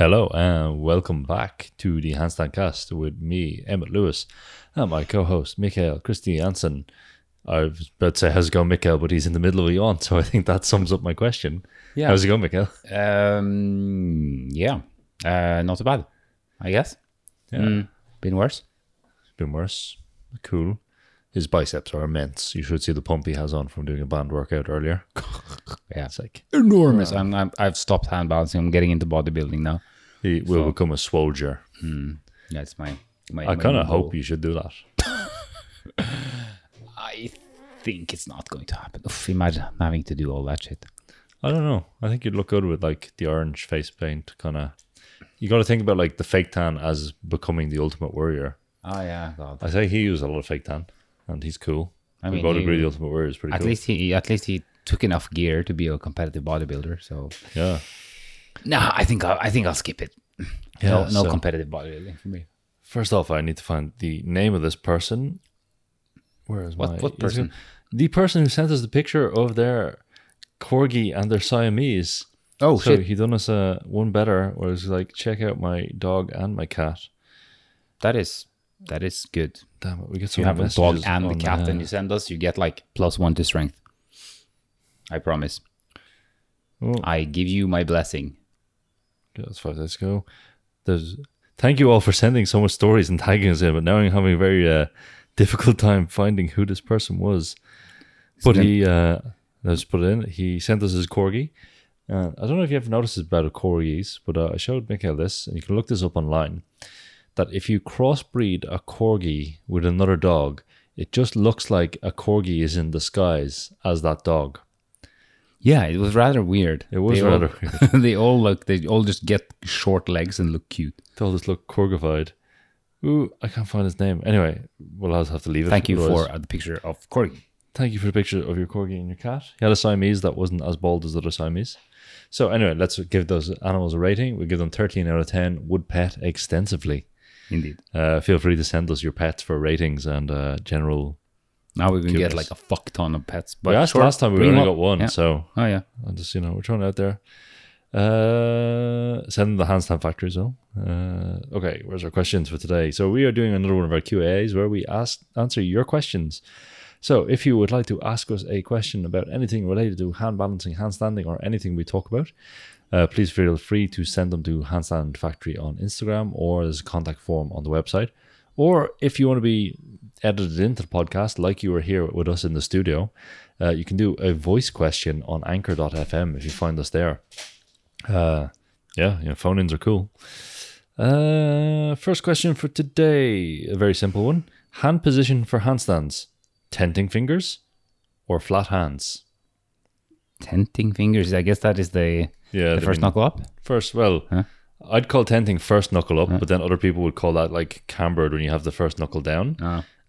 Hello and welcome back to the Handstand Cast with me, Emmett Lewis, and my co-host, Mikael Kristiansen. I was about to say, how's it going, Mikael? But he's in the middle of a yawn, so I think that sums up my question. Yeah. How's it going, Mikael? Not bad, I guess. Yeah. Been worse. Cool. His biceps are immense. You should see the pump he has on from doing a band workout earlier. Yeah, it's like enormous. I've stopped hand balancing. I'm getting into bodybuilding now. He will become a soldier. That's my I kind of hope you should do that. I think it's not going to happen. Oof, imagine having to do all that shit. I don't know. I think you'd look good with like the orange face paint. Kind of. You got to think about like the fake tan as becoming the ultimate warrior. Oh yeah, God. I say he used a lot of fake tan. And he's cool. I mean, we both agree the Ultimate Warrior is pretty cool. At least he took enough gear to be a competitive bodybuilder. So yeah. No, I think I'll skip it. Yeah, no competitive bodybuilding for me. First off, I need to find the name of this person. Where is what person? The person who sent us the picture of their corgi and their Siamese. Oh, so shit. He done us one better, where it's like, check out my dog and my cat. That is good. Damn it, we get so many messages. You have a dog and the cat, and you send us, you get like +1 to strength. I promise. Well, I give you my blessing. That's 5 days ago. Thank you all for sending so much stories and tagging us in, but now I'm having a very difficult time finding who this person was. But let's put it in. He sent us his corgi. I don't know if you have noticed about corgis, but I showed Mikael this, and you can look this up online. That if you crossbreed a corgi with another dog, it just looks like a corgi is in disguise as that dog. Yeah, it was rather weird. It was rather weird. They all just get short legs and look cute. They all just look corgified. Ooh, I can't find his name. Anyway, we'll have to leave it. Thank you for the picture of corgi. Thank you for the picture of your corgi and your cat. He had a Siamese that wasn't as bald as the other Siamese. So anyway, let's give those animals a rating. We give them 13 out of 10. Would pet extensively. Indeed. Feel free to send us your pets for ratings and general. Now we can get like a fuck ton of pets. But last time we only got one, yeah. So I'm just we're throwing it out there. Send them the Handstand Factory though. Okay, where's our questions for today? So we are doing another one of our QAs where we answer your questions. So if you would like to ask us a question about anything related to hand balancing, handstanding, or anything we talk about, please feel free to send them to Handstand Factory on Instagram, or there's a contact form on the website. Or if you want to be edited into the podcast like you were here with us in the studio, you can do a voice question on anchor.fm if you find us there. Phone-ins are cool. First question for today, a very simple one. Hand position for handstands. Tenting fingers or flat hands? Tenting fingers, I guess that is the first knuckle up? First, I'd call tenting first knuckle up, but then other people would call that like cambered when you have the first knuckle down.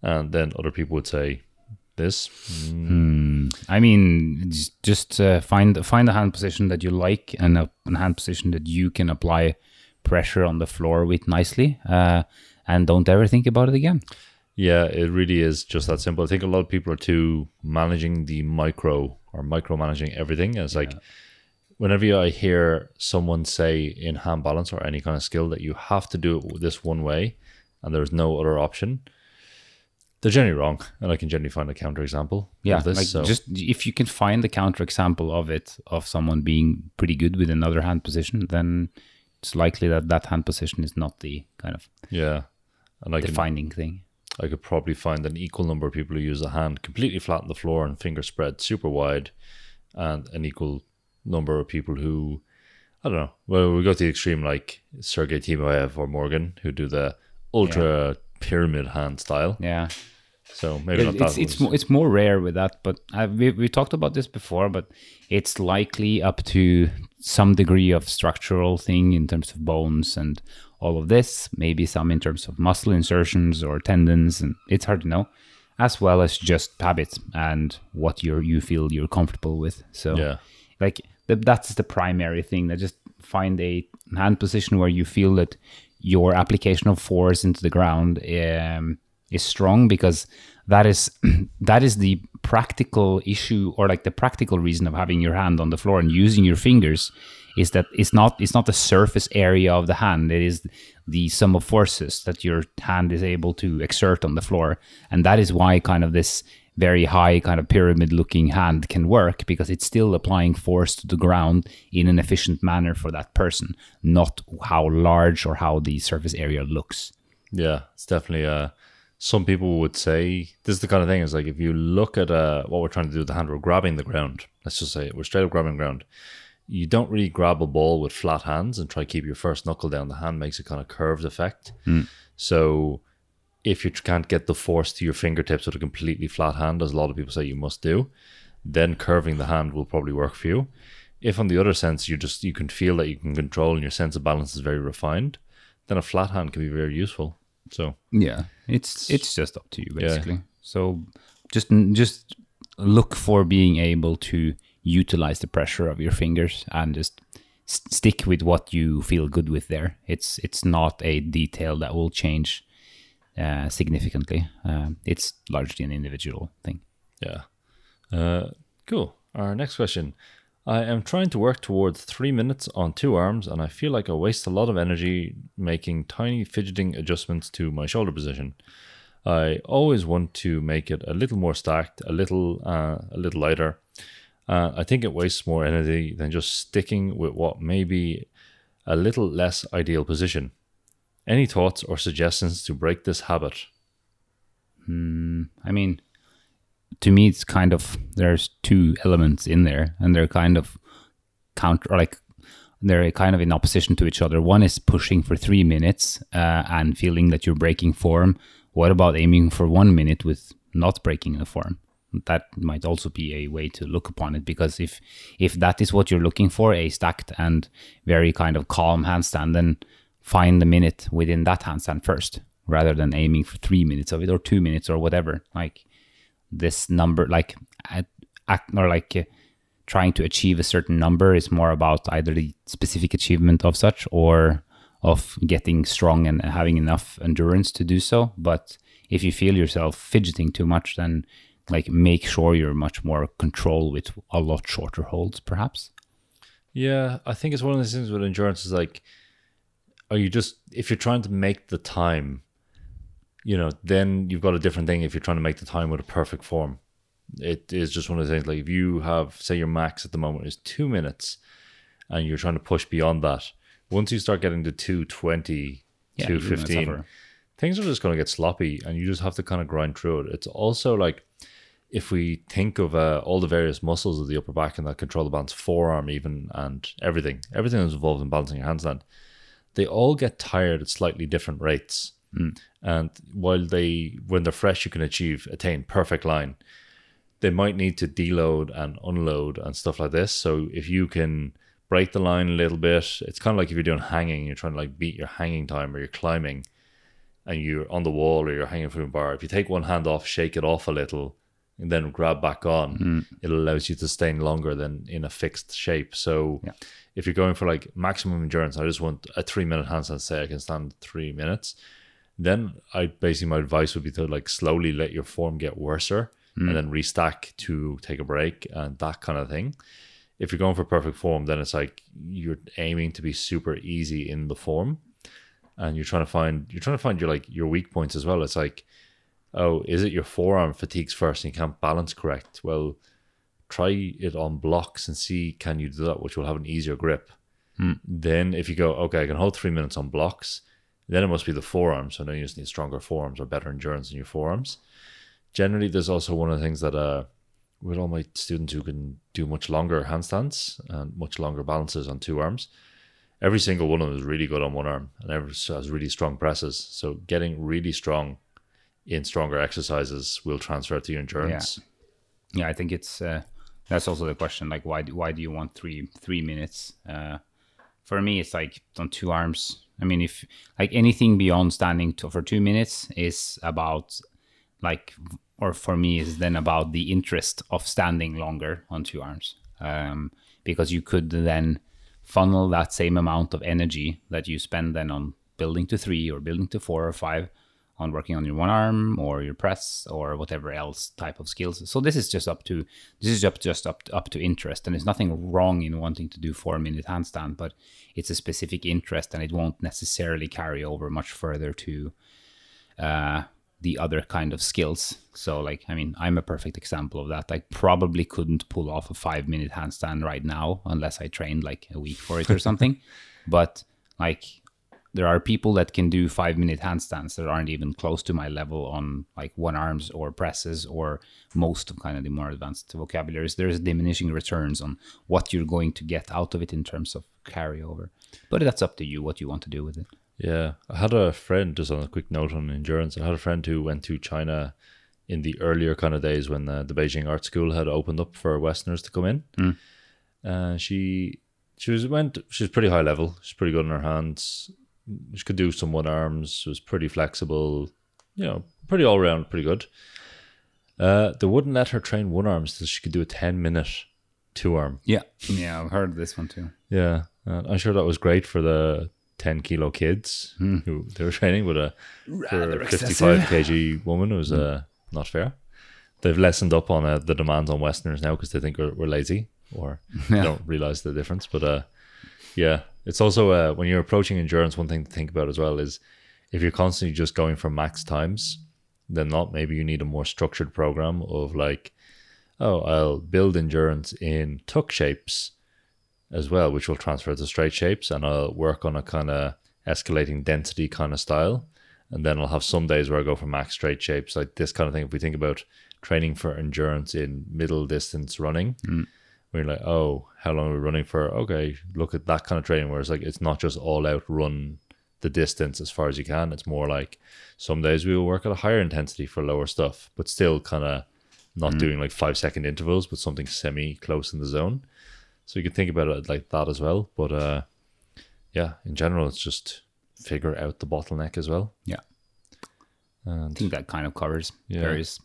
And then other people would say this. I mean, just find a hand position that you like and a hand position that you can apply pressure on the floor with nicely, and don't ever think about it again. Yeah, it really is just that simple. I think a lot of people are too managing the micro or micromanaging everything. And it's like whenever I hear someone say in hand balance or any kind of skill that you have to do it this one way and there's no other option, they're generally wrong. And I can generally find a counterexample of this. Just if you can find the counterexample of it, of someone being pretty good with another hand position, then it's likely that hand position is not the kind of defining thing. I could probably find an equal number of people who use a hand completely flat on the floor and finger spread super wide, and an equal number of people who, I don't know, well, we go to the extreme like Sergei Timoev or Morgan who do the ultra pyramid hand style. Yeah. So maybe not that. It's more rare with that, but we talked about this before, but it's likely up to some degree of structural thing in terms of bones and all of this, maybe some in terms of muscle insertions or tendons, and it's hard to know, as well as just habits and what you feel you're comfortable with. So that's the primary thing, that just find a hand position where you feel that your application of force into the ground is strong, because that is the practical issue, or like the practical reason of having your hand on the floor and using your fingers is that it's not the surface area of the hand. It is the sum of forces that your hand is able to exert on the floor. And that is why kind of this very high kind of pyramid looking hand can work, because it's still applying force to the ground in an efficient manner for that person, not how large or how the surface area looks. Yeah, it's definitely some people would say this is the kind of thing is like, if you look at what we're trying to do with the hand, we're grabbing the ground. Let's just say it, we're straight up grabbing ground. You don't really grab a ball with flat hands and try to keep your first knuckle down. The hand makes a kind of curved effect. Mm. So if you can't get the force to your fingertips with a completely flat hand, as a lot of people say you must do, then curving the hand will probably work for you. If on the other sense, you can feel that you can control and your sense of balance is very refined, then a flat hand can be very useful. So yeah, it's just up to you basically. Yeah. So just look for being able to utilize the pressure of your fingers and just stick with what you feel good with there. It's not a detail that will change significantly. It's largely an individual thing. Yeah. Cool. Our next question. I am trying to work towards 3 minutes on two arms, and I feel like I waste a lot of energy making tiny fidgeting adjustments to my shoulder position. I always want to make it a little more stacked, a little lighter. I think it wastes more energy than just sticking with what may be a little less ideal position. Any thoughts or suggestions to break this habit? I mean, to me, it's kind of, there's two elements in there, and they're kind of in opposition to each other. One is pushing for 3 minutes and feeling that you're breaking form. What about aiming for 1 minute with not breaking the form? That might also be a way to look upon it, because if that is what you're looking for, a stacked and very kind of calm handstand, then find the minute within that handstand first, rather than aiming for 3 minutes of it or 2 minutes or whatever. Like this number, trying to achieve a certain number is more about either the specific achievement of such or of getting strong and having enough endurance to do so. But if you feel yourself fidgeting too much, then like make sure you're much more control with a lot shorter holds, perhaps. Yeah, I think it's one of those things with endurance is like, if you're trying to make the time, you know, then you've got a different thing if you're trying to make the time with a perfect form. It is just one of the things, like if you have, say your max at the moment is 2 minutes and you're trying to push beyond that, once you start getting to 2:20, 2:15, things are just going to get sloppy and you just have to kind of grind through it. It's also like, if we think of all the various muscles of the upper back and that control the balance, forearm even, and everything that's involved in balancing your handstand, they all get tired at slightly different rates. Mm. And while when they're fresh, you can attain perfect line. They might need to deload and unload and stuff like this. So if you can break the line a little bit, it's kind of like if you're doing hanging, you're trying to like beat your hanging time, or you're climbing and you're on the wall or you're hanging from a bar. If you take one hand off, shake it off a little, and then grab back on, it allows you to stay longer than in a fixed shape. So yeah. If you're going for like maximum endurance, I just want a 3 minute handstand, say I can stand 3 minutes, then my advice would be to like slowly let your form get worser and then restack to take a break and that kind of thing. If you're going for perfect form, then it's like you're aiming to be super easy in the form and you're trying to find your weak points as well. It's like, oh, is it your forearm fatigues first and you can't balance correct? Well, try it on blocks and see can you do that, which will have an easier grip. Then if you go, okay, I can hold 3 minutes on blocks, then it must be the forearms. So now you just need stronger forearms or better endurance in your forearms. Generally, there's also one of the things that with all my students who can do much longer handstands and much longer balances on two arms, every single one of them is really good on one arm and has really strong presses. So getting really strong in stronger exercises will transfer to your endurance. Yeah, I think it's that's also the question, like why do you want three minutes? For me, it's like on two arms. I mean, if like anything beyond standing for 2 minutes is about like, or for me is then about the interest of standing longer on two arms, because you could then funnel that same amount of energy that you spend then on building to three or building to four or five on working on your one arm or your press or whatever else type of skills. So this is just up to interest, and there's nothing wrong in wanting to do 4-minute handstand, but it's a specific interest and it won't necessarily carry over much further to the other kind of skills. So like, I mean, I'm a perfect example of that. I probably couldn't pull off a 5-minute handstand right now unless I trained like a week for it or something. But like, there are people that can do 5-minute handstands that aren't even close to my level on like one arms or presses or most of kind of the more advanced vocabularies. There's diminishing returns on what you're going to get out of it in terms of carryover. But that's up to you what you want to do with it. Yeah, I had a friend, just on a quick note on endurance, I had a friend who went to China in the earlier kind of days when the Beijing Art School had opened up for Westerners to come in. Mm. She was pretty high level. She's pretty good in her hands. She could do some one arms. She was pretty flexible, you know, pretty all around, pretty good. They wouldn't let her train one arms till she could do a 10-minute two arm. Yeah, I've heard of this one too. Yeah, I'm sure that was great for the 10-kilo kids who they were training, with a 55-kg woman. It was not fair. They've lessened up on the demands on Westerners now because they think we're lazy or don't realize the difference. But it's also when you're approaching endurance, one thing to think about as well is if you're constantly just going for max times, then maybe you need a more structured program of like, I'll build endurance in tuck shapes as well, which will transfer to straight shapes, and I'll work on a kind of escalating density kind of style. And then I'll have some days where I go for max straight shapes, like this kind of thing. If we think about training for endurance in middle distance running, we're like, how long are we running for? Okay, look at that kind of training where it's like, it's not just all out run the distance as far as you can. It's more like some days we will work at a higher intensity for lower stuff, but still kind of not doing like 5-second intervals, but something semi close in the zone. So you can think about it like that as well. But in general, it's just figure out the bottleneck as well. Yeah. And I think that kind of covers various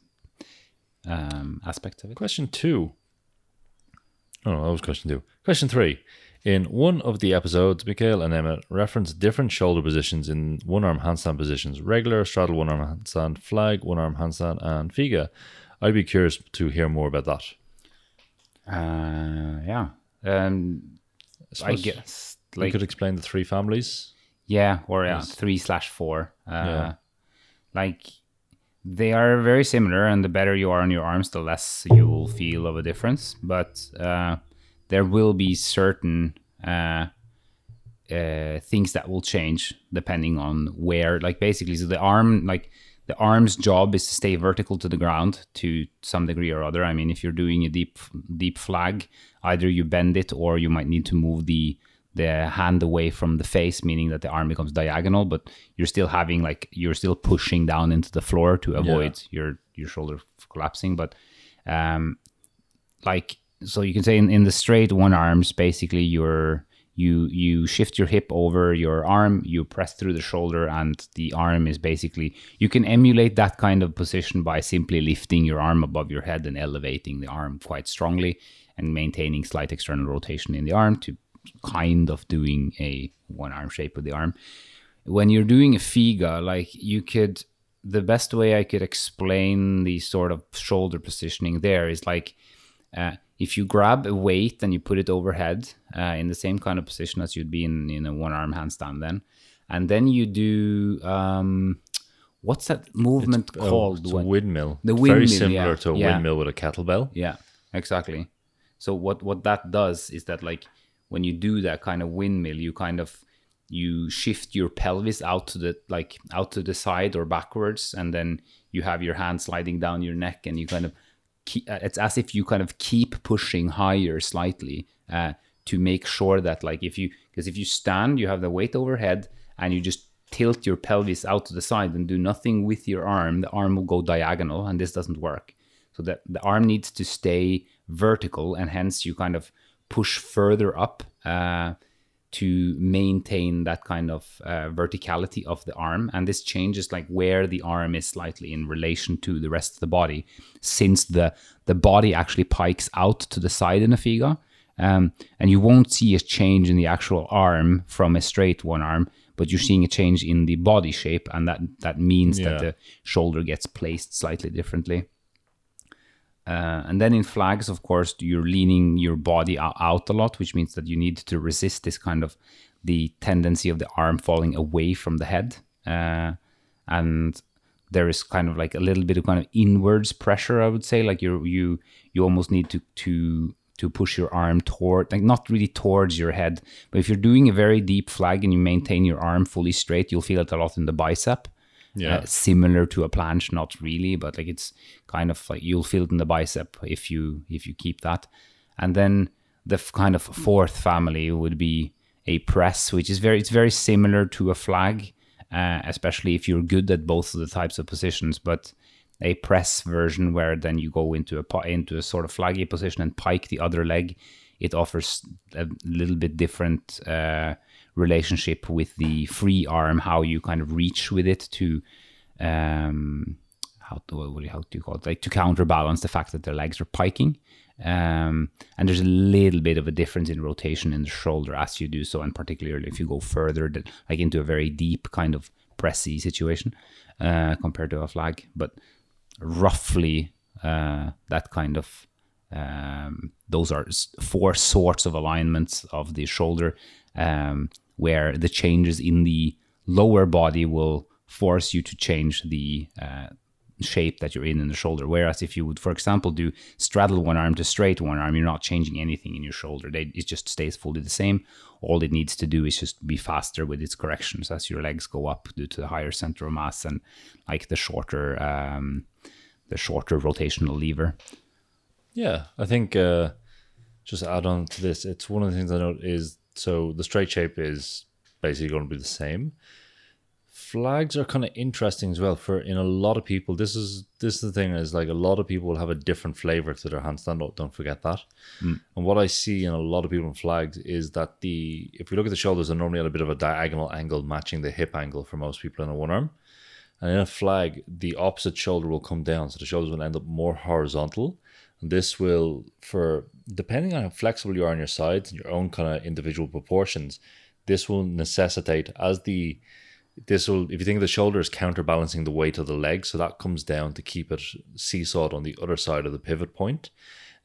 aspects of it. Question two. Question three. In one of the episodes, Mikael and Emmett referenced different shoulder positions in one-arm handstand positions: regular, straddle one-arm handstand, flag, one-arm handstand, and figa. I'd be curious to hear more about that. I guess like, you could explain the three families. Yeah, or 3/4. Like, they are very similar, and the better you are on your arms, the less you will feel of a difference. But there will be certain things that will change depending on where. Like basically, so the arm's job is to stay vertical to the ground to some degree or other. I mean, if you're doing a deep flag, either you bend it or you might need to move the hand away from the face, meaning that the arm becomes diagonal, but you're still pushing down into the floor to avoid your shoulder collapsing. But so you can say in the straight one arms, basically you shift your hip over your arm, you press through the shoulder, and the arm is basically, you can emulate that kind of position by simply lifting your arm above your head and elevating the arm quite strongly and maintaining slight external rotation in the arm to kind of doing a one arm shape with the arm. When you're doing a figa, the best way I could explain the sort of shoulder positioning there is like, if you grab a weight and you put it overhead in the same kind of position as you'd be in a one-arm handstand then you do, what's that movement called? It's a windmill. The windmill. Very similar to a windmill with a kettlebell. Yeah, exactly. So what that does is that like when you do that kind of windmill, you shift your pelvis out to the side or backwards, and then you have your hand sliding down your neck, and you kind of it's as if you kind of keep pushing higher slightly to make sure that like if you stand, you have the weight overhead and you just tilt your pelvis out to the side and do nothing with your arm, the arm will go diagonal, and this doesn't work. So that the arm needs to stay vertical, and hence you kind of push further up to maintain that kind of verticality of the arm. And this changes like where the arm is slightly in relation to the rest of the body, since the body actually pikes out to the side in a figa, And you won't see a change in the actual arm from a straight one arm, but you're seeing a change in the body shape, and that means that the shoulder gets placed slightly differently. And then in flags, of course, you're leaning your body out a lot, which means that you need to resist this kind of the tendency of the arm falling away from the head. And there is kind of like a little bit of kind of inwards pressure, I would say, like you almost need to push your arm toward, like not really towards your head, but if you're doing a very deep flag and you maintain your arm fully straight, you'll feel it a lot in the bicep. Similar to a planche, not really, but like it's kind of like you'll feel it in the bicep if you keep that. And then the kind of fourth family would be a press, which is very similar to a flag, especially if you're good at both of the types of positions, but a press version where then you go into a sort of flaggy position and pike the other leg. It offers a little bit different relationship with the free arm, how you kind of reach with it to how do you call it, like to counterbalance the fact that their legs are piking. And there's a little bit of a difference in rotation in the shoulder as you do so, and particularly if you go further like into a very deep kind of pressy situation compared to a flag, but roughly that kind of those are four sorts of alignments of the shoulder, where the changes in the lower body will force you to change the shape that you're in the shoulder. Whereas if you would, for example, do straddle one arm to straight one arm, you're not changing anything in your shoulder. It just stays fully the same. All it needs to do is just be faster with its corrections as your legs go up due to the higher center of mass and like the shorter rotational lever. Yeah, I think just to add on to this, it's one of the things I note is, so the straight shape is basically going to be the same. Flags are kind of interesting as well in a lot of people. This is the thing, is like a lot of people have a different flavor to their handstand. Don't forget that. Mm. And what I see in a lot of people in flags is that if we look at the shoulders, they're normally at a bit of a diagonal angle matching the hip angle for most people in a one arm. And in a flag, the opposite shoulder will come down. So the shoulders will end up more horizontal. And this will, depending on how flexible you are on your sides and your own kind of individual proportions, this will necessitate if you think of the shoulder as counterbalancing the weight of the leg, so that comes down to keep it seesawed on the other side of the pivot point.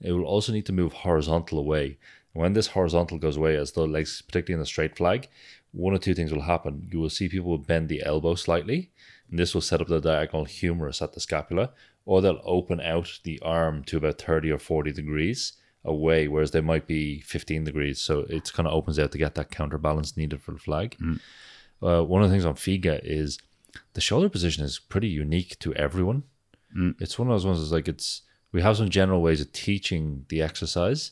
It will also need to move horizontal away. When this horizontal goes away, as the legs, particularly in the straight flag, one or two things will happen. You will see people will bend the elbow slightly, and this will set up the diagonal humerus at the scapula, or they'll open out the arm to about 30 or 40 degrees away, whereas they might be 15 degrees. So it kind of opens out to get that counterbalance needed for the flag. Mm. One of the things on FIGA is the shoulder position is pretty unique to everyone. Mm. It's one of those ones that's like we have some general ways of teaching the exercise,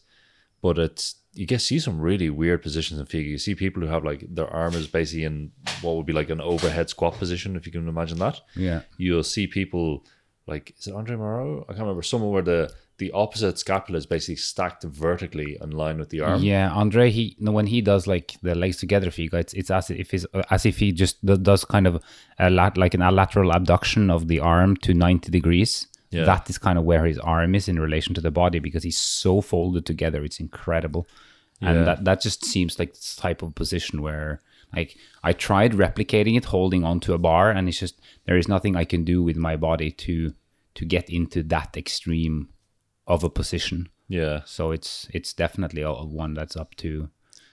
but you see some really weird positions in FIGA. You see people who have like their arm is basically in what would be like an overhead squat position, if you can imagine that. Yeah. You'll see people like, is it Andre Moreau? I can't remember. Someone where the opposite scapula is basically stacked vertically in line with the arm. Yeah, Andre, when he does like the legs together for you guys, it's as if he just does kind of a lateral abduction of the arm to 90 degrees. Yeah. That is kind of where his arm is in relation to the body, because he's so folded together. It's incredible. And that just seems like this type of position where like I tried replicating it, holding onto a bar, and it's just, there is nothing I can do with my body to get into that extreme of a position. Yeah. So it's definitely one that's up to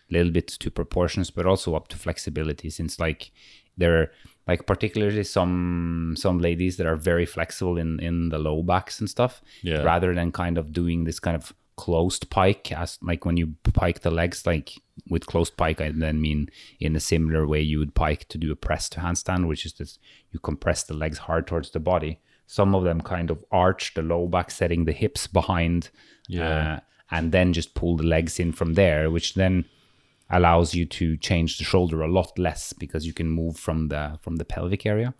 a little bit to proportions, but also up to flexibility, since like there are like particularly some ladies that are very flexible in the low backs and stuff, rather than kind of doing this kind of closed pike, as like when you pike the legs, like with closed pike, I then mean in a similar way you would pike to do a press to handstand, which is this, you compress the legs hard towards the body. Some of them kind of arch the low back, setting the hips behind, and then just pull the legs in from there, which then allows you to change the shoulder a lot less because you can move from the pelvic area.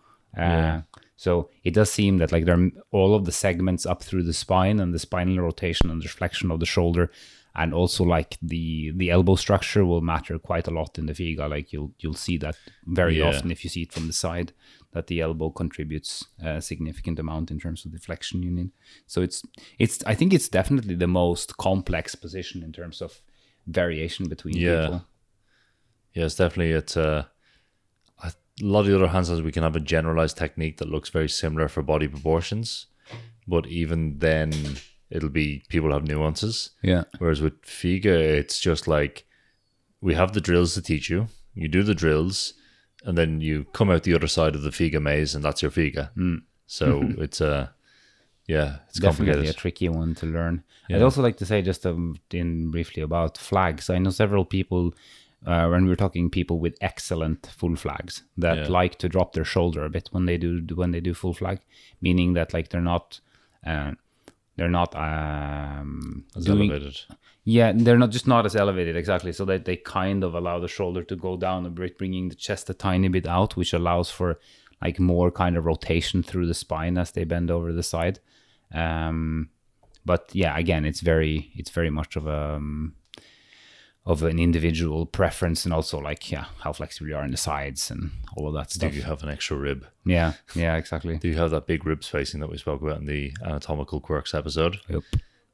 So it does seem that like there are all of the segments up through the spine and the spinal rotation and the flexion of the shoulder, and also like the elbow structure will matter quite a lot in the FIGA. Like you'll see that very often if you see it from the side, that the elbow contributes a significant amount in terms of the flexion you need. So I think it's definitely the most complex position in terms of variation between people. Yes, definitely. It's a lot of the other handstands we can have a generalized technique that looks very similar for body proportions, but even then it'll be people have nuances. Yeah. Whereas with Figa, it's just like we have the drills to teach you. You do the drills, and then you come out the other side of the Figa maze, and that's your Figa. Mm. So it's it's complicated. Definitely a tricky one to learn. Yeah. I'd also like to say just in briefly about flags. I know several people. When we're talking people with excellent full flags that like to drop their shoulder a bit when they do full flag, meaning that like they're not as elevated. Yeah, they're not as elevated, exactly. So that they kind of allow the shoulder to go down a bit, bringing the chest a tiny bit out, which allows for like more kind of rotation through the spine as they bend over the side. But yeah, again, it's very much of a of an individual preference, and also like, how flexible you are in the sides and all of that stuff. Do you have an extra rib? Yeah, exactly. Do you have that big rib spacing that we spoke about in the anatomical quirks episode? Yep.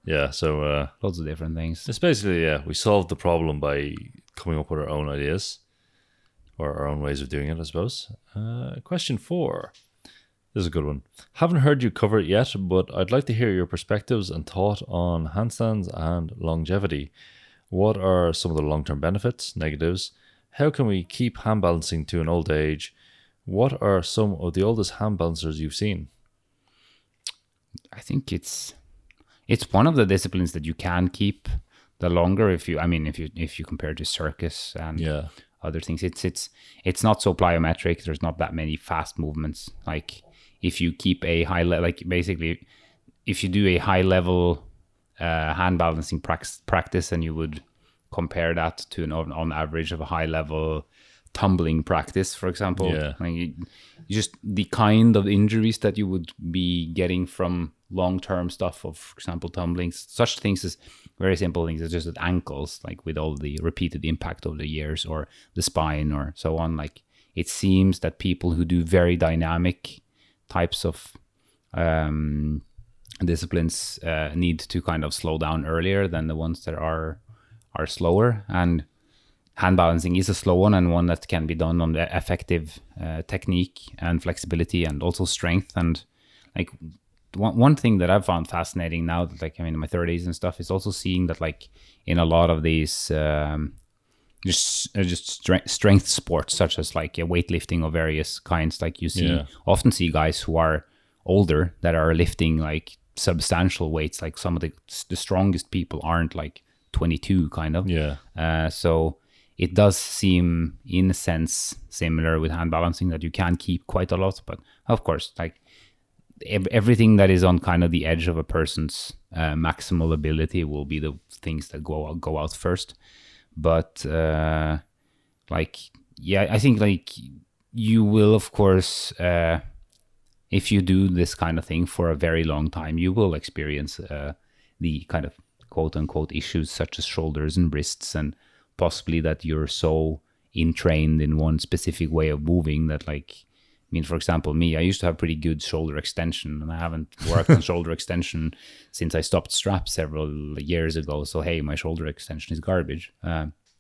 Yeah, so... lots of different things. It's basically, we solved the problem by coming up with our own ideas or our own ways of doing it, I suppose. Question 4. This is a good one. Haven't heard you cover it yet, but I'd like to hear your perspectives and thought on handstands and longevity. What are some of the long-term benefits, negatives? How can we keep hand balancing to an old age? What are some of the oldest hand balancers you've seen? I think it's one of the disciplines that you can keep the longer if you compare to circus and other things. It's not so plyometric. There's not that many fast movements. Like if you keep a high level, like basically if you do a high level hand balancing practice, and you would compare that to an on average of a high level tumbling practice, for example. Like just the kind of injuries that you would be getting from long-term stuff of, for example, tumbling, such things as very simple things as just at ankles, like with all the repeated impact of the years or the spine or so on. Like it seems that people who do very dynamic types of disciplines need to kind of slow down earlier than the ones that are slower, and hand balancing is a slow one and one that can be done on the effective technique and flexibility and also strength. And like one thing that I've found fascinating now that like I'm in my 30s and stuff is also seeing that like in a lot of these strength sports such as like weightlifting of various kinds, like you see often see guys who are older that are lifting like substantial weights. Like some of the strongest people aren't like 22 kind of. So it does seem in a sense similar with hand balancing, that you can keep quite a lot, but of course like everything that is on kind of the edge of a person's maximal ability will be the things that go out first. But I think like you will, of course, if you do this kind of thing for a very long time, you will experience the kind of quote-unquote issues such as shoulders and wrists, and possibly that you're so entrained in one specific way of moving that like, I mean, for example, me, I used to have pretty good shoulder extension, and I haven't worked on shoulder extension since I stopped straps several years ago. So, hey, my shoulder extension is garbage.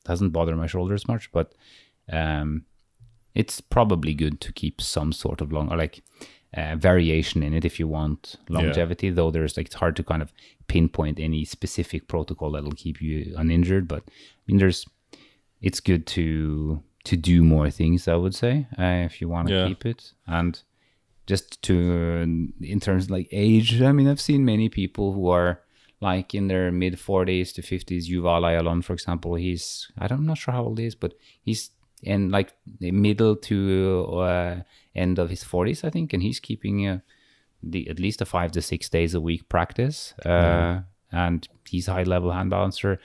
Doesn't bother my shoulders much, but it's probably good to keep some sort of long, or like... variation in it if you want longevity, though there's like, it's hard to kind of pinpoint any specific protocol that'll keep you uninjured. But I mean, it's good to do more things, I would say, if you want to keep it. And just to, in terms of like age, I mean, I've seen many people who are like in their mid 40s to 50s. Yuval Ayalon, for example, he's, I'm not sure how old he is, but he's in like the middle to end of his 40s, I think, and he's keeping at least a 5 to 6 days a week practice, and he's a high-level hand balancer.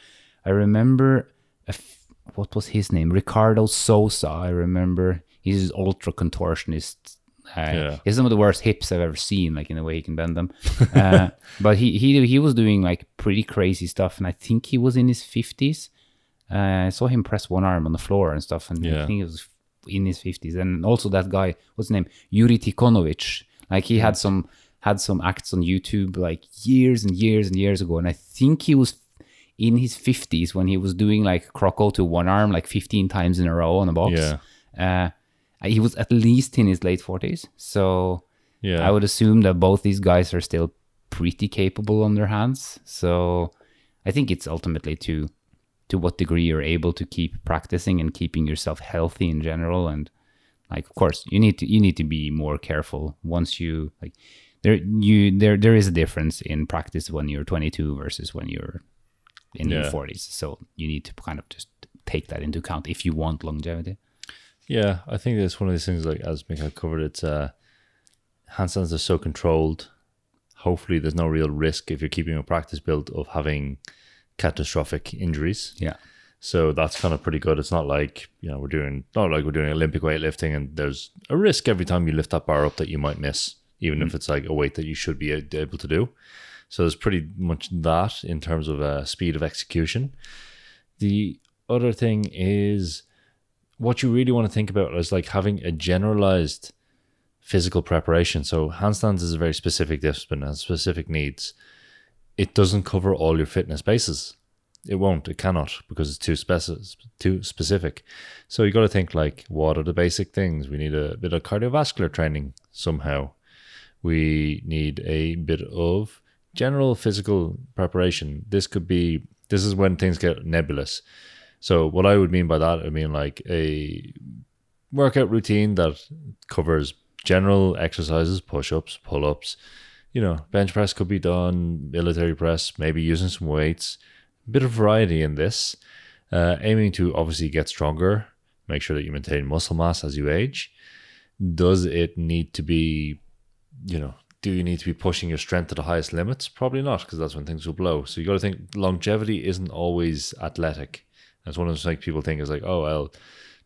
I remember, what was his name? Ricardo Sosa, I remember. He's an ultra-contortionist. He's some of the worst hips I've ever seen, like in the way he can bend them. But he was doing like pretty crazy stuff, and I think he was in his 50s. I saw him press one arm on the floor and stuff, and I think it was in his 50s. And also that guy, what's his name? Yuri Tikonovich. Like he had some acts on YouTube like years and years and years ago, and I think he was in his 50s when he was doing like croco to one arm like 15 times in a row on a box. Yeah. He was at least in his late 40s. So yeah. I would assume that both these guys are still pretty capable on their hands. So I think it's ultimately to what degree you're able to keep practicing and keeping yourself healthy in general. And like, of course, you need to be more careful once you like there is a difference in practice when you're 22 versus when you're in your 40s. So you need to kind of just take that into account if you want longevity. Yeah, I think that's one of these things, like as Mikael covered, it's handstands are so controlled. Hopefully there's no real risk if you're keeping a practice built of having catastrophic injuries. Yeah. So that's kind of pretty good. It's not like, you know, we're doing Olympic weightlifting and there's a risk every time you lift that bar up that you might miss, even if it's like a weight that you should be able to do. So there's pretty much that in terms of speed of execution. The other thing is, what you really want to think about is like having a generalized physical preparation. So handstands is a very specific discipline, has specific needs. It doesn't cover all your fitness bases. It won't. It cannot, because it's too specific. So you got to think like, what are the basic things? We need a bit of cardiovascular training somehow. We need a bit of general physical preparation. This is when things get nebulous. So what I would mean by that, I mean like a workout routine that covers general exercises, push-ups, pull-ups, you know, bench press could be done, military press, maybe using some weights, a bit of variety in this, aiming to obviously get stronger, make sure that you maintain muscle mass as you age. Does it need to be, you know, do you need to be pushing your strength to the highest limits? Probably not, because that's when things will blow. So you got to think longevity isn't always athletic. That's one of those things people think is like, oh, I'll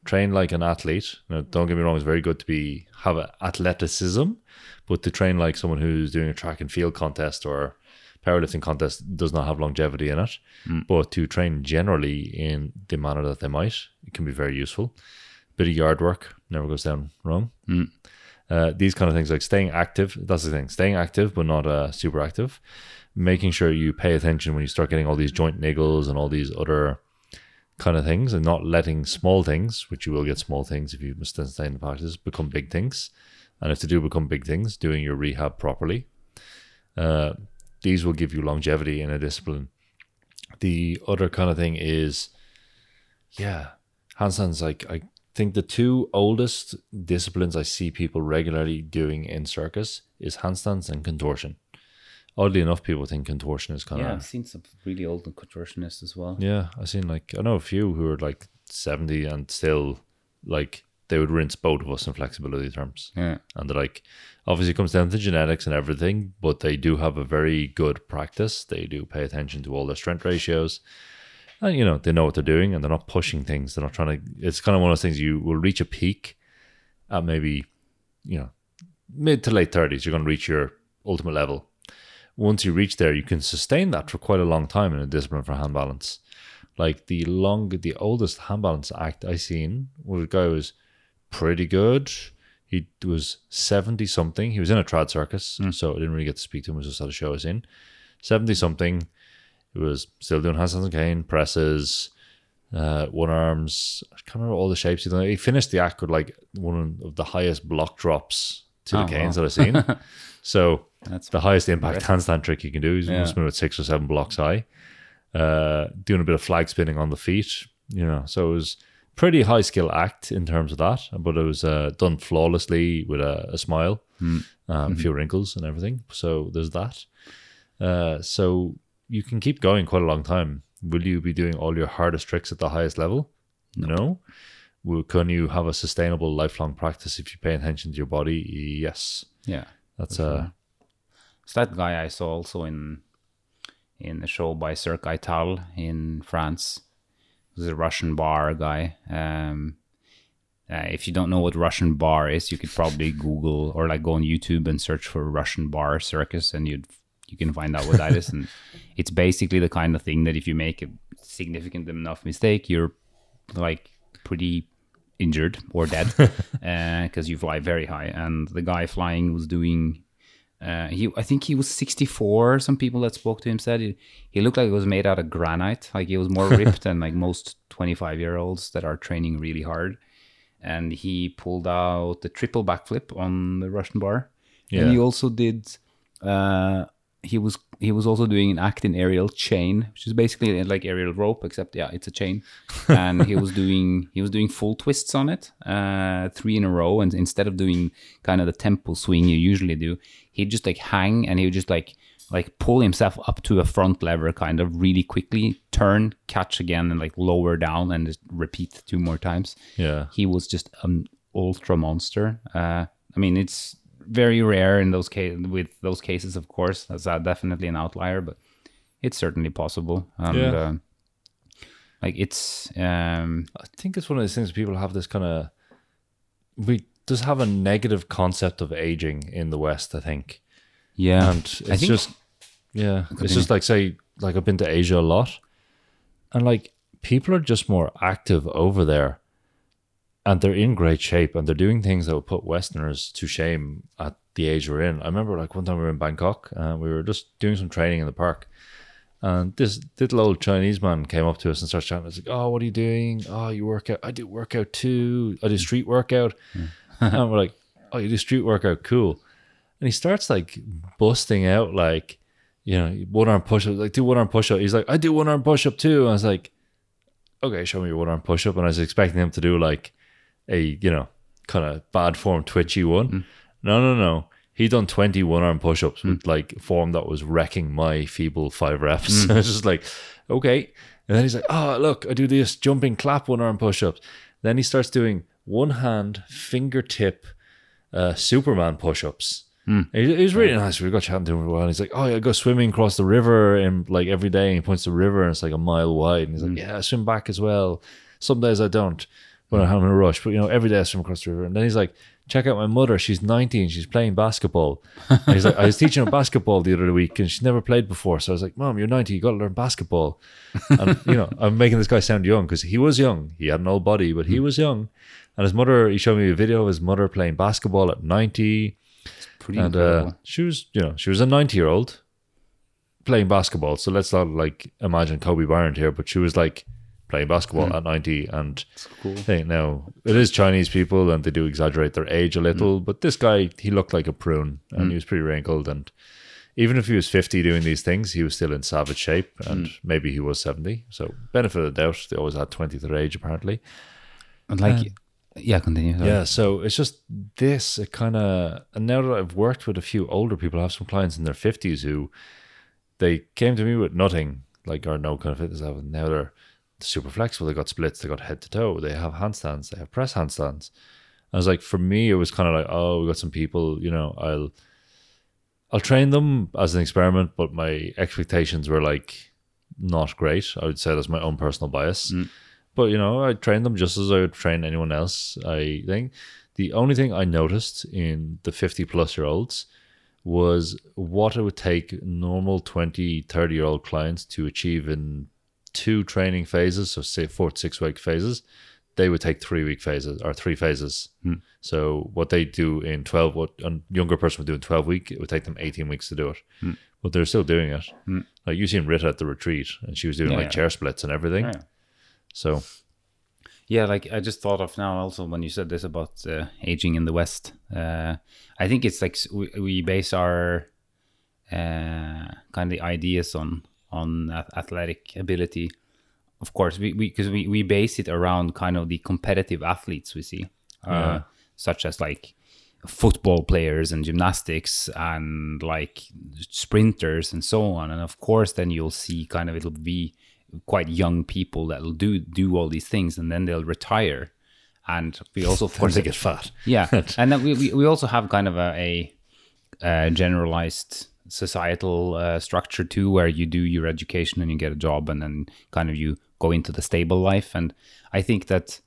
train like an athlete. Now, don't get me wrong, it's very good to have athleticism, but to train like someone who's doing a track and field contest or powerlifting contest does not have longevity in it. But to train generally in the manner that they might, it can be very useful. Bit of yard work never goes down wrong. These kind of things, like staying active. That's the thing, staying active but not super active. Making sure you pay attention when you start getting all these joint niggles and all these other kind of things, and not letting small things, which you will get small things if you must stay in the practice, become big things. And if they do become big things, doing your rehab properly. These will give you longevity in a discipline. The other kind of thing is, handstands, like I think the two oldest disciplines I see people regularly doing in circus is handstands and contortion. Oddly enough, people think contortion is kind of... Yeah, I've seen some really old contortionists as well. Yeah, I've seen like... I know a few who are like 70 and still like... They would rinse both of us in flexibility terms. Yeah. And they're like... Obviously, it comes down to genetics and everything, but they do have a very good practice. They do pay attention to all their strength ratios. And, you know, they know what they're doing and they're not pushing things. They're not trying to... It's kind of one of those things, you will reach a peak at maybe, you know, mid to late 30s. You're going to reach your ultimate level. Once you reach there, you can sustain that for quite a long time in a discipline for hand balance. Like the oldest hand balance act I seen was a guy who was pretty good. He was 70 something. He was in a trad circus, so I didn't really get to speak to him. It was just at a show I was in. 70 something. He was still doing handstands and cane, presses, one arms. I can't remember all the shapes he done. He finished the act with like one of the highest block drops to the canes that I've seen. So that's the highest impact handstand trick you can do. He's must been about 6 or 7 blocks high, doing a bit of flag spinning on the feet, you know. So it was pretty high skill act in terms of that, but it was done flawlessly with a smile, a few wrinkles and everything. So there's that. So you can keep going quite a long time. Will you be doing all your hardest tricks at the highest level? No. Can you have a sustainable lifelong practice if you pay attention to your body? Yes. Yeah. That's it's that guy I saw also in the show by Cirque Ital in France. It was a Russian bar guy. If you don't know what Russian bar is, you could probably Google or like go on YouTube and search for Russian bar circus, and you can find out what that is. And it's basically the kind of thing that if you make a significant enough mistake, you're like pretty injured or dead because you fly very high. And the guy flying was doing I think he was 64. Some people that spoke to him said he looked like it was made out of granite. Like he was more ripped than like most 25-year-olds that are training really hard. And he pulled out the triple backflip on the Russian bar. Yeah. And he also did. He was also doing an act in aerial chain, which is basically like aerial rope, except it's a chain. And he was doing full twists on it, 3 in a row. And instead of doing kind of the tempo swing you usually do, he'd just like hang, and he would just like pull himself up to a front lever, kind of really quickly turn, catch again, and like lower down and just repeat 2 more times. Yeah, he was just an ultra monster. I mean, it's very rare in those cases, of course. That's definitely an outlier, but it's certainly possible. And I think it's one of those things people have this kind of, we just have a negative concept of aging in the West, I think. Yeah. And it's just like I've been to Asia a lot, and like people are just more active over there. And they're in great shape, and they're doing things that will put Westerners to shame at the age we're in. I remember like one time we were in Bangkok, and we were just doing some training in the park. And this little old Chinese man came up to us and started chatting. I was like, "Oh, what are you doing? Oh, you work out? I do workout too. I do street workout." And we're like, "Oh, you do street workout? Cool." And he starts like busting out like, you know, one-arm push-up. Like, do one-arm push-up. He's like, "I do one-arm push-up too." And I was like, "Okay, show me your one-arm push-up." And I was expecting him to do like a, you know, kind of bad form twitchy one. No, he done 20 one-arm push-ups with like form that was wrecking my feeble 5 reps. I was just like, okay. And then he's like, "Oh, look, I do this jumping clap one-arm push-ups." Then he starts doing one-hand fingertip Superman push-ups. He was really nice. We got chatting to him for a while, and he's like, "Oh yeah, I go swimming across the river and like every day," and he points to the river and it's like a mile wide, and he's like, "Yeah, I swim back as well. Some days I don't. When I'm in a rush, but you know, every day I swim across the river." And then he's like, "Check out my mother. She's 19. She's playing basketball." And he's like, "I was teaching her basketball the other week, and she's never played before. So I was like, 'Mom, you're 90. You got to learn basketball.'" And you know, I'm making this guy sound young because he was young. He had an old body, but he was young. And his mother, he showed me a video of his mother playing basketball at 90. It's pretty incredible. She was a 90-year-old playing basketball. So let's not like imagine Kobe Bryant here, but she was like playing basketball at 90, and cool. Now it is Chinese people, and they do exaggerate their age a little. But this guy, he looked like a prune, and he was pretty wrinkled. And even if he was 50 doing these things, he was still in savage shape, and maybe he was 70. So benefit of the doubt, they always had 20 their age apparently. And continue. Sorry. Yeah, so it's just this. It kind of, and now that I've worked with a few older people, I have some clients in their 50s who they came to me with nothing, like or no kind of fitness. Now they're super flexible, they got splits, they got head to toe, they have handstands, they have press handstands. I was like, for me it was kind of like, oh, we got some people, you know, I'll train them as an experiment, but my expectations were like not great. I would say that's my own personal bias, but you know, I trained them just as I would train anyone else. I think the only thing I noticed in the 50 plus year olds was what it would take normal 20-30-year-old clients to achieve in 2 training phases, so say 4 to 6 week phases, they would take 3 week phases or 3 phases. So what they do in 12, what a younger person would do in 12 weeks, it would take them 18 weeks to do it. But they're still doing it. Like you seen Rita at the retreat, and she was doing chair splits and everything. So yeah, like I just thought of now also when you said this about aging in the West, I think it's like we base our kind of ideas on athletic ability, of course, because we base it around kind of the competitive athletes we see, such as like football players and gymnastics and like sprinters and so on. And of course, then you'll see kind of it'll be quite young people that'll do all these things, and then they'll retire. And we also, of course, they get fat. Yeah, and then we also have kind of a generalized societal structure too, where you do your education and you get a job, and then kind of you go into the stable life. And I think that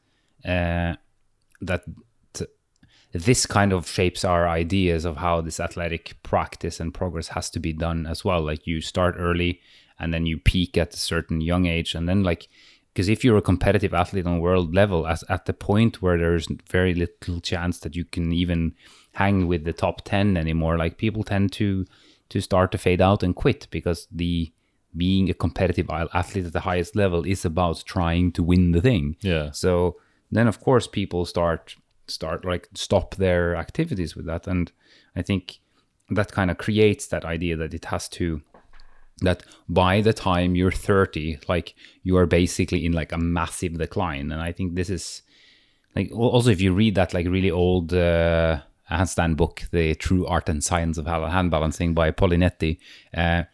this kind of shapes our ideas of how this athletic practice and progress has to be done as well. Like you start early, and then you peak at a certain young age, and then like Because if you're a competitive athlete on world level, as at the point where there's very little chance that you can even hang with the top 10 anymore, like people tend to start to fade out and quit, because the being a competitive athlete at the highest level is about trying to win the thing. Yeah. So then, of course, people start like stop their activities with that. And I think that kind of creates that idea that it has to, that by the time you're 30, like you are basically in like a massive decline. And I think this is like, also if you read that like really old handstand book, The True Art and Science of Hand Balancing by Polinetti, I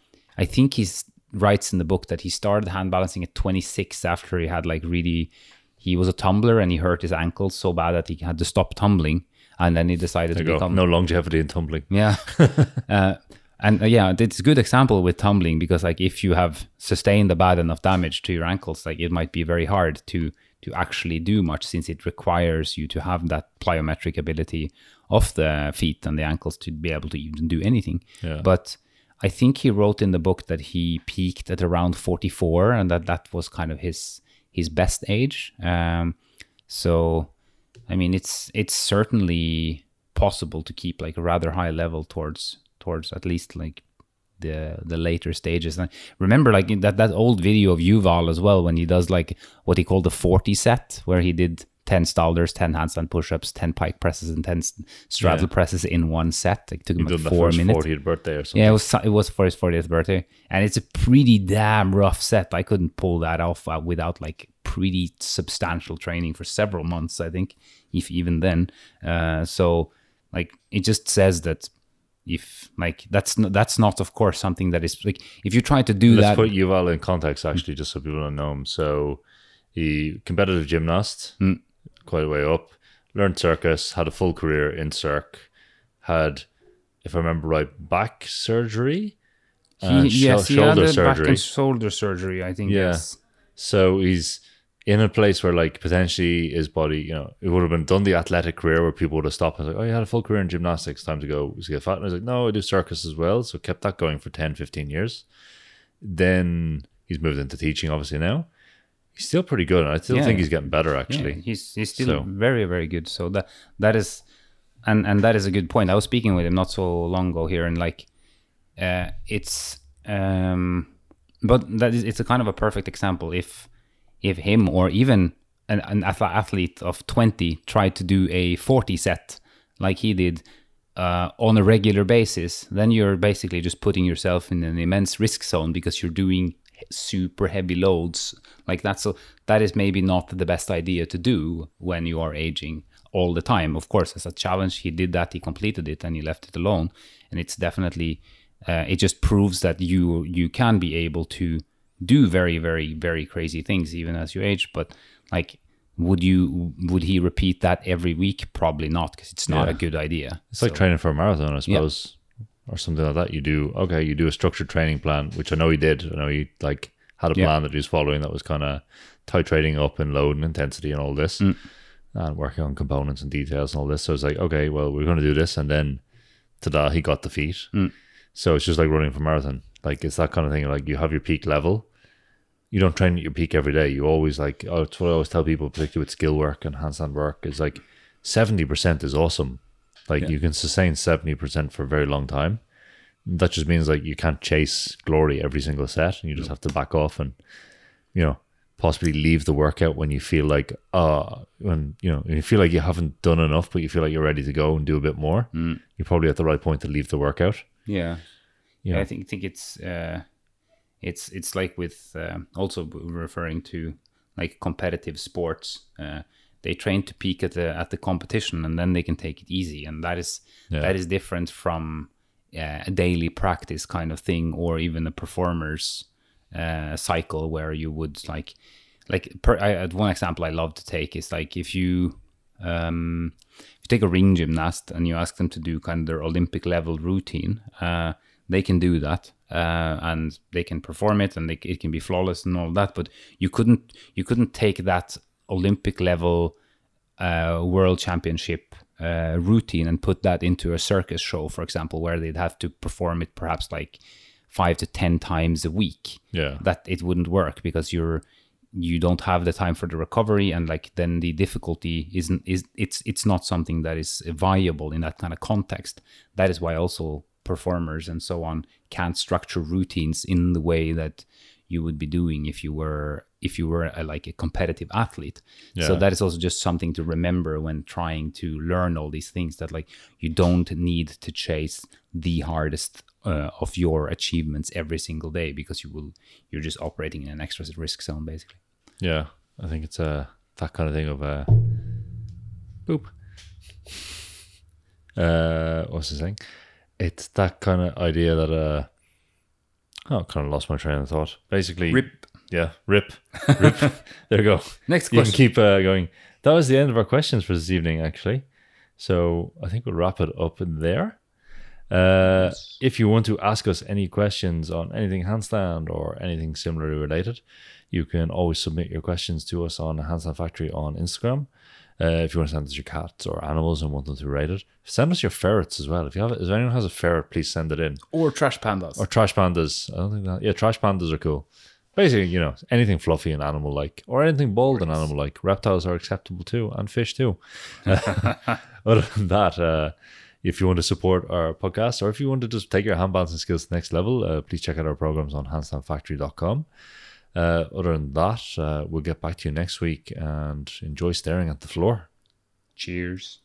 think he writes in the book that he started hand balancing at 26 after he had like really, he was a tumbler and he hurt his ankle so bad that he had to stop tumbling. And then he decided to become... No longevity in tumbling. Yeah. It's a good example with tumbling, because like if you have sustained a bad enough damage to your ankles, like it might be very hard to actually do much, since it requires you to have that plyometric ability of the feet and the ankles to be able to even do anything. Yeah. But I think he wrote in the book that he peaked at around 44 and that was kind of his best age. So... I mean, it's certainly possible to keep like a rather high level towards at least like the later stages. And I remember like that old video of Yuval as well, when he does like what he called the 40 set, where he did 10 stallers, 10 handstand push-ups, 10 pike presses, and 10 straddle presses in one set. It took him like 4 minutes. 40th birthday or something. Yeah, it was for his 40th birthday. And it's a pretty damn rough set. I couldn't pull that off without like pretty substantial training for several months, I think, if even then. So like it just says that if like that's not of course something that is like, if you try to do that. Let's put Yuval in context, actually, just so people don't know him. So he competitive gymnast. Mm. Quite a way up, learned circus, had a full career in Cirque, had, if I remember right, back surgery and shoulder surgery. Back and shoulder surgery, I think, yes. So he's in a place where like potentially his body, you know, it would have been done the athletic career where people would have stopped and was like, oh, you had a full career in gymnastics, time to go to get fat. And I was like, no, I do circus as well. So kept that going for 10, 15 years. Then he's moved into teaching, obviously now. He's still pretty good. I still think he's getting better, actually. Yeah, he's still very, very good. So that is, and that is a good point. I was speaking with him not so long ago here, and like it's but that is, it's a kind of a perfect example. If him or even an athlete of 20 tried to do a 40 set like he did on a regular basis, then you're basically just putting yourself in an immense risk zone, because you're doing super heavy loads like that. So that is maybe not the best idea to do when you are aging all the time. Of course, as a challenge, he did that, he completed it, and he left it alone. And it's definitely, it just proves that you can be able to do very, very, very crazy things even as you age. But like, would he repeat that every week? Probably not, because it's not a good idea. It's like training for a marathon, I suppose. Yeah. Or something like that. You do a structured training plan, which I know he did. I know he like had a plan that he was following, that was kind of titrating up and load and intensity and all this, and working on components and details and all this. So it's like, okay, well, we're going to do this, and then ta-da, he got the feet. So it's just like running for marathon. Like it's that kind of thing. Like you have your peak level. You don't train at your peak every day. You always like, oh, it's what I always tell people, particularly with skill work and handstand work, is like 70% is awesome. Like you can sustain 70% for a very long time. That just means like you can't chase glory every single set, and you just have to back off and, you know, possibly leave the workout when you feel like, when you know, you feel like you haven't done enough, but you feel like you're ready to go and do a bit more. You're probably at the right point to leave the workout. Yeah. You know? I think it's like with also referring to like competitive sports, they train to peak at the competition, and then they can take it easy. And that is different from a daily practice kind of thing, or even a performer's cycle, where you would one example I love to take is like if you take a ring gymnast and you ask them to do kind of their Olympic level routine, they can do that. And they can perform it, and it can be flawless and all that, but you couldn't take that Olympic level world championship routine and put that into a circus show, for example, where they'd have to perform it perhaps like 5 to 10 times a week. That it wouldn't work, because you're you don't have the time for the recovery, and like then the difficulty isn't not something that is viable in that kind of context. That is why also performers and so on can't structure routines in the way that you would be doing if you were a competitive athlete. Yeah. So that is also just something to remember when trying to learn all these things, that like you don't need to chase the hardest of your achievements every single day, because you're just operating in an extra risk zone basically. Yeah, I think it's that kind of thing of boop. What's the thing? It's that kind of idea that I kind of lost my train of thought. Basically, rip. Yeah, rip. There we go. Next question. You can keep going. That was the end of our questions for this evening, actually. So I think we'll wrap it up there. If you want to ask us any questions on anything handstand or anything similarly related, you can always submit your questions to us on Handstand Factory on Instagram. If you want to send us your cats or animals and want them to be rated, send us your ferrets as well. If anyone has a ferret, please send it in. Or trash pandas. I don't think that. Yeah, trash pandas are cool. Basically, anything fluffy and animal-like, or anything bold and animal-like. Reptiles are acceptable too, and fish too. Other than that, if you want to support our podcast, or if you want to just take your hand balancing skills to the next level, please check out our programs on handstandfactory.com. Other than that, we'll get back to you next week, and enjoy staring at the floor. Cheers.